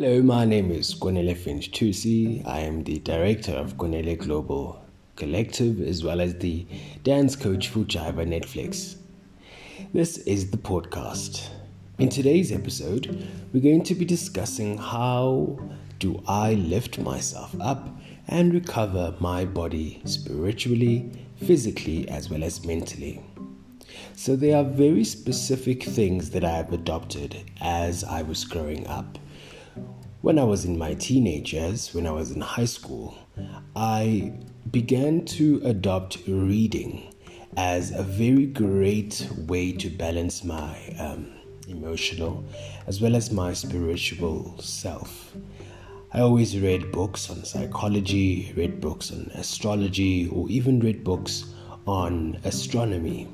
Hello, my name is Konele Finch Tusi. I am the director of Konele Global Collective as well as the dance coach for Jiva Netflix. This is the podcast. In today's episode, we're going to be discussing how do I lift myself up and recover my body spiritually, physically, as well as mentally. So there are very specific things that I have adopted as I was growing up. When I was in my teenage years, when I was in high school, I began to adopt reading as a very great way to balance my emotional as well as my spiritual self. I always read books on psychology, read books on astrology, or even read books on astronomy.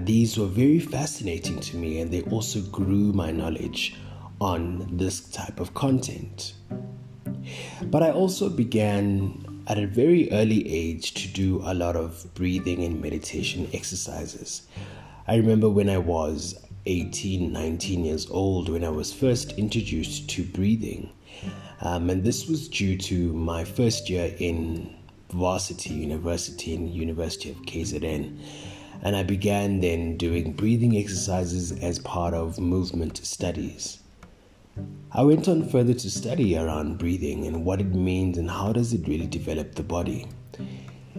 These were very fascinating to me, and they also grew my knowledge on this type of content. But I also began at a very early age to do a lot of breathing and meditation exercises. I remember when I was 18, 19 years old, when I was first introduced to breathing, and this was due to my first year in varsity university in University of KZN. And I began then doing breathing exercises as part of movement studies. I went on further to study around breathing and what it means and how does it really develop the body.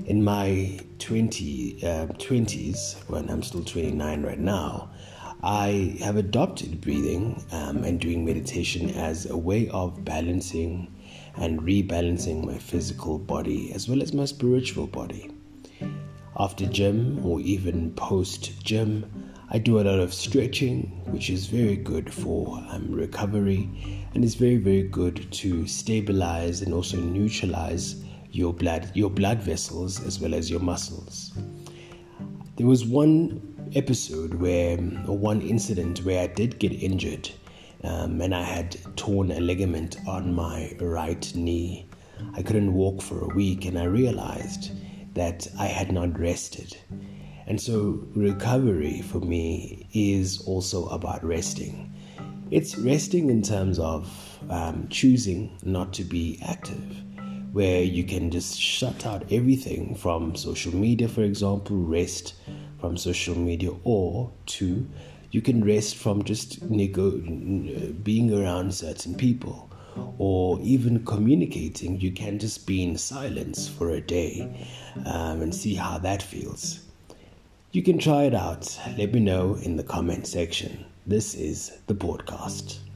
In my 20s, when I'm still 29 right now, I have adopted breathing and doing meditation as a way of balancing and rebalancing my physical body as well as my spiritual body. After gym or even post-gym, I do a lot of stretching, which is very good for recovery, and is very, very good to stabilize and also neutralize your blood vessels as well as your muscles. There was one episode or one incident where I did get injured, and I had torn a ligament on my right knee. I couldn't walk for a week, and I realized that I had not rested. And so recovery for me is also about resting. It's resting in terms of choosing not to be active, where you can just shut out everything from social media, for example, rest from social media, or two, you can rest from just being around certain people. Or even communicating, you can just be in silence for a day and see how that feels. You can try it out. Let me know in the comment section. This is the podcast.